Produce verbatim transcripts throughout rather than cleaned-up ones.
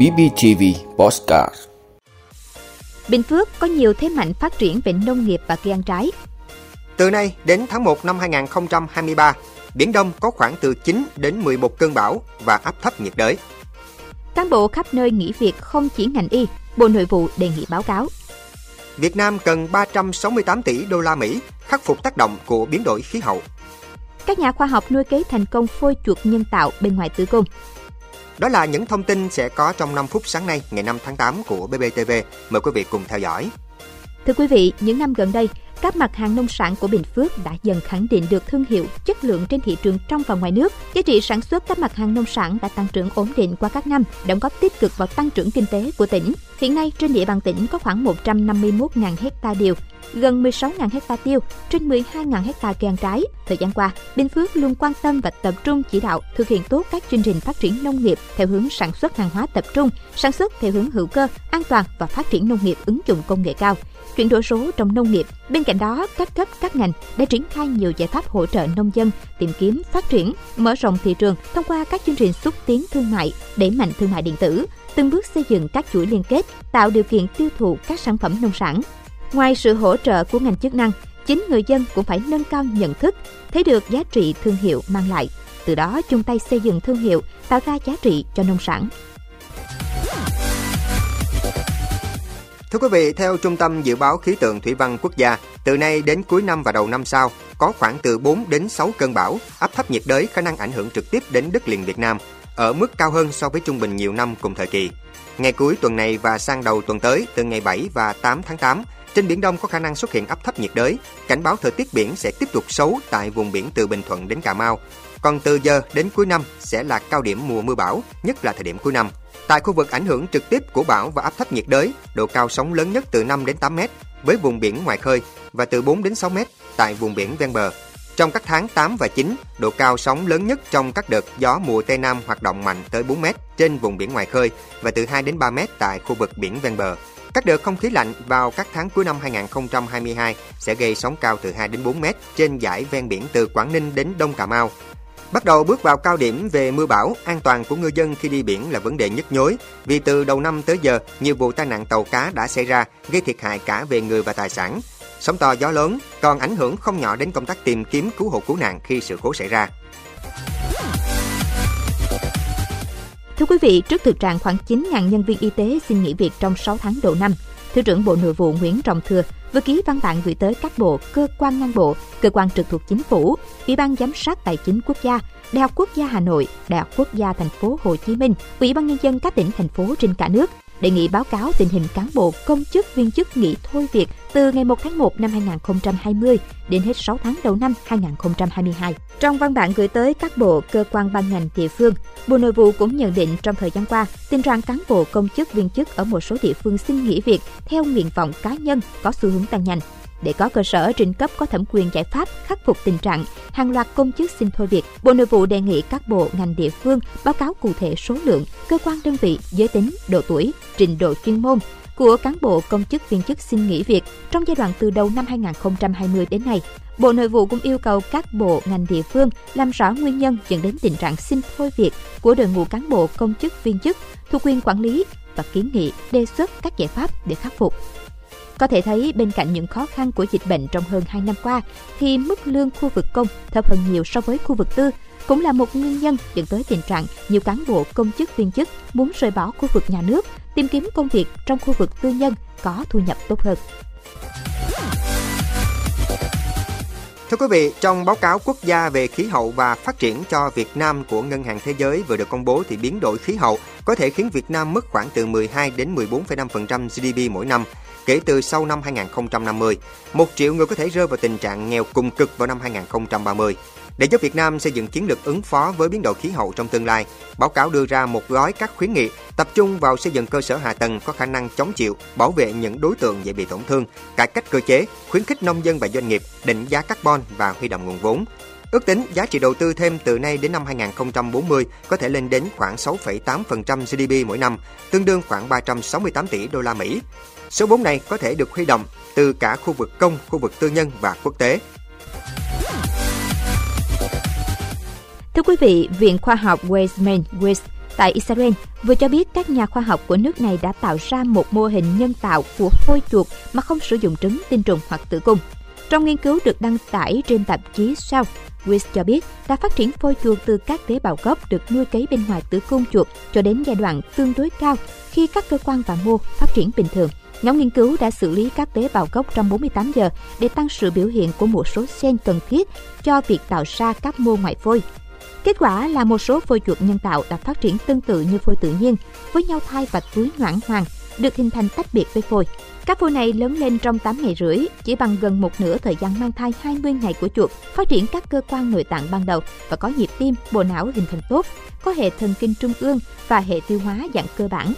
bê bê tê vê Podcast. Bình Phước có nhiều thế mạnh phát triển về nông nghiệp và cây ăn trái. Từ nay đến tháng một năm hai không hai ba, Biển Đông có khoảng từ chín đến mười một cơn bão và áp thấp nhiệt đới. Cán bộ khắp nơi nghỉ việc không chỉ ngành y, Bộ Nội vụ đề nghị báo cáo. Việt Nam cần ba trăm sáu mươi tám tỷ đô la Mỹ khắc phục tác động của biến đổi khí hậu. Các nhà khoa học nuôi cấy thành công phôi chuột nhân tạo bên ngoài tử cung. Đó là những thông tin sẽ có trong năm phút sáng nay, ngày năm tháng tám của bê bê tê vê. Mời quý vị cùng theo dõi. Thưa quý vị, những năm gần đây, các mặt hàng nông sản của Bình Phước đã dần khẳng định được thương hiệu, chất lượng trên thị trường trong và ngoài nước. Giá trị sản xuất các mặt hàng nông sản đã tăng trưởng ổn định qua các năm, đóng góp tích cực vào tăng trưởng kinh tế của tỉnh. Hiện nay, trên địa bàn tỉnh có khoảng một trăm năm mươi mốt nghìn hecta điều, gần mười sáu nghìn hecta tiêu, trên mười hai nghìn hecta cây ăn trái. Thời gian qua, Bình Phước luôn quan tâm và tập trung chỉ đạo thực hiện tốt các chương trình phát triển nông nghiệp theo hướng sản xuất hàng hóa tập trung, sản xuất theo hướng hữu cơ, an toàn và phát triển nông nghiệp ứng dụng công nghệ cao, chuyển đổi số trong nông nghiệp. Bên cạnh đó, các cấp các ngành đã triển khai nhiều giải pháp hỗ trợ nông dân tìm kiếm, phát triển, mở rộng thị trường thông qua các chương trình xúc tiến thương mại, đẩy mạnh thương mại điện tử, từng bước xây dựng các chuỗi liên kết, tạo điều kiện tiêu thụ các sản phẩm nông sản. Ngoài sự hỗ trợ của ngành chức năng, chính người dân cũng phải nâng cao nhận thức, thấy được giá trị thương hiệu mang lại, từ đó chung tay xây dựng thương hiệu, tạo ra giá trị cho nông sản. Thưa quý vị, theo Trung tâm Dự báo Khí tượng Thủy văn Quốc gia, từ nay đến cuối năm và đầu năm sau, có khoảng từ bốn đến sáu cơn bão, áp thấp nhiệt đới khả năng ảnh hưởng trực tiếp đến đất liền Việt Nam, ở mức cao hơn so với trung bình nhiều năm cùng thời kỳ. Ngày cuối tuần này và sang đầu tuần tới, từ ngày bảy và tám tháng tám, trên Biển Đông có khả năng xuất hiện áp thấp nhiệt đới, cảnh báo thời tiết biển sẽ tiếp tục xấu tại vùng biển từ Bình Thuận đến Cà Mau. Còn từ giờ đến cuối năm sẽ là cao điểm mùa mưa bão, nhất là thời điểm cuối năm. Tại khu vực ảnh hưởng trực tiếp của bão và áp thấp nhiệt đới, độ cao sóng lớn nhất từ năm đến tám mét với vùng biển ngoài khơi và từ bốn đến sáu mét tại vùng biển ven bờ. Trong các tháng tám và chín, độ cao sóng lớn nhất trong các đợt gió mùa Tây Nam hoạt động mạnh tới bốn mét trên vùng biển ngoài khơi và từ hai đến ba mét tại khu vực biển ven bờ. Các đợt không khí lạnh vào các tháng cuối năm hai không hai hai sẽ gây sóng cao từ hai đến bốn mét trên dải ven biển từ Quảng Ninh đến Đông Cà Mau. Bắt đầu bước vào cao điểm về mưa bão, an toàn của ngư dân khi đi biển là vấn đề nhức nhối, vì từ đầu năm tới giờ, nhiều vụ tai nạn tàu cá đã xảy ra, gây thiệt hại cả về người và tài sản. Sóng to gió lớn còn ảnh hưởng không nhỏ đến công tác tìm kiếm cứu hộ cứu nạn khi sự cố xảy ra. Thưa quý vị, trước thực trạng khoảng chín nghìn nhân viên y tế xin nghỉ việc trong sáu tháng đầu năm, Thứ trưởng Bộ Nội vụ Nguyễn Trọng Thừa vừa ký văn bản gửi tới các bộ, cơ quan ngang bộ, cơ quan trực thuộc chính phủ, Ủy ban Giám sát Tài chính Quốc gia, Đại học Quốc gia Hà Nội, Đại học Quốc gia Thành phố Hồ Chí Minh, Ủy ban Nhân dân các tỉnh, thành phố trên cả nước, đề nghị báo cáo tình hình cán bộ, công chức, viên chức nghỉ thôi việc từ ngày một tháng một năm hai nghìn không trăm hai mươi đến hết sáu tháng đầu năm hai không hai hai. Trong văn bản gửi tới các bộ, cơ quan ban ngành địa phương, Bộ Nội vụ cũng nhận định trong thời gian qua, tình trạng cán bộ, công chức, viên chức ở một số địa phương xin nghỉ việc theo nguyện vọng cá nhân có xu hướng tăng nhanh. Để có cơ sở trình cấp có thẩm quyền giải pháp khắc phục tình trạng hàng loạt công chức xin thôi việc, Bộ Nội vụ đề nghị các bộ ngành địa phương báo cáo cụ thể số lượng, cơ quan đơn vị, giới tính, độ tuổi, trình độ chuyên môn của cán bộ, công chức, viên chức xin nghỉ việc trong giai đoạn từ đầu năm hai không hai không đến nay. Bộ Nội vụ cũng yêu cầu các bộ ngành địa phương làm rõ nguyên nhân dẫn đến tình trạng xin thôi việc của đội ngũ cán bộ, công chức, viên chức thuộc quyền quản lý và kiến nghị đề xuất các giải pháp để khắc phục. Có thể thấy, bên cạnh những khó khăn của dịch bệnh trong hơn hai năm qua, thì mức lương khu vực công thấp hơn nhiều so với khu vực tư, cũng là một nguyên nhân dẫn tới tình trạng nhiều cán bộ, công chức, viên chức muốn rời bỏ khu vực nhà nước, tìm kiếm công việc trong khu vực tư nhân có thu nhập tốt hơn. Thưa quý vị, trong báo cáo quốc gia về khí hậu và phát triển cho Việt Nam của Ngân hàng Thế giới vừa được công bố thì biến đổi khí hậu có thể khiến Việt Nam mất khoảng từ mười hai đến mười bốn phẩy năm phần trăm giê đê pê mỗi năm. Kể từ sau năm hai không năm mươi, một triệu người có thể rơi vào tình trạng nghèo cùng cực vào năm hai không ba mươi. Để giúp Việt Nam xây dựng chiến lược ứng phó với biến đổi khí hậu trong tương lai, báo cáo đưa ra một gói các khuyến nghị tập trung vào xây dựng cơ sở hạ tầng có khả năng chống chịu, bảo vệ những đối tượng dễ bị tổn thương, cải cách cơ chế, khuyến khích nông dân và doanh nghiệp, định giá carbon và huy động nguồn vốn. Ước tính giá trị đầu tư thêm từ nay đến năm hai không bốn mươi có thể lên đến khoảng sáu phẩy tám phần trăm giê đê pê mỗi năm, tương đương khoảng ba trăm sáu mươi tám tỷ đô la Mỹ. Số vốn này có thể được huy động từ cả khu vực công, khu vực tư nhân và quốc tế. Thưa quý vị, Viện Khoa học Weizmann tại Israel vừa cho biết các nhà khoa học của nước này đã tạo ra một mô hình nhân tạo của phôi chuột mà không sử dụng trứng, tinh trùng hoặc tử cung. Trong nghiên cứu được đăng tải trên tạp chí Cell, Weiss cho biết đã phát triển phôi chuột từ các tế bào gốc được nuôi cấy bên ngoài tử cung chuột cho đến giai đoạn tương đối cao khi các cơ quan và mô phát triển bình thường. Nhóm nghiên cứu đã xử lý các tế bào gốc trong bốn mươi tám giờ để tăng sự biểu hiện của một số gen cần thiết cho việc tạo ra các mô ngoại phôi. Kết quả là một số phôi chuột nhân tạo đã phát triển tương tự như phôi tự nhiên, với nhau thai và túi noãn hoàng, được hình thành tách biệt với phôi. Các phôi này lớn lên trong tám ngày rưỡi, chỉ bằng gần một nửa thời gian mang thai hai mươi ngày của chuột, phát triển các cơ quan nội tạng ban đầu và có nhịp tim, bộ não hình thành tốt, có hệ thần kinh trung ương và hệ tiêu hóa dạng cơ bản.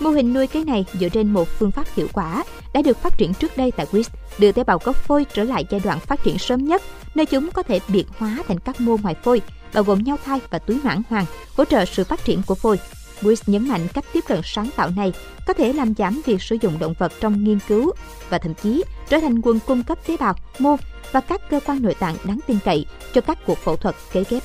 Mô hình nuôi cấy này dựa trên một phương pháp hiệu quả đã được phát triển trước đây tại Swiss, đưa tế bào gốc phôi trở lại giai đoạn phát triển sớm nhất, nơi chúng có thể biệt hóa thành các mô ngoài phôi, bao gồm nhau thai và túi noãn hoàng, hỗ trợ sự phát triển của phôi. Weiss nhấn mạnh cách tiếp cận sáng tạo này có thể làm giảm việc sử dụng động vật trong nghiên cứu và thậm chí trở thành nguồn cung cấp tế bào, mô và các cơ quan nội tạng đáng tin cậy cho các cuộc phẫu thuật cấy ghép.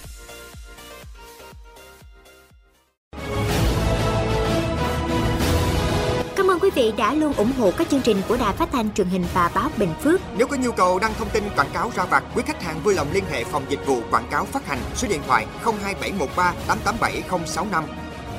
Cảm ơn quý vị đã luôn ủng hộ các chương trình của Đài Phát thanh Truyền hình và Báo Bình Phước. Nếu có nhu cầu đăng thông tin quảng cáo ra vặt, quý khách hàng vui lòng liên hệ phòng dịch vụ quảng cáo phát hành số điện thoại không hai bảy một ba tám tám bảy không sáu năm.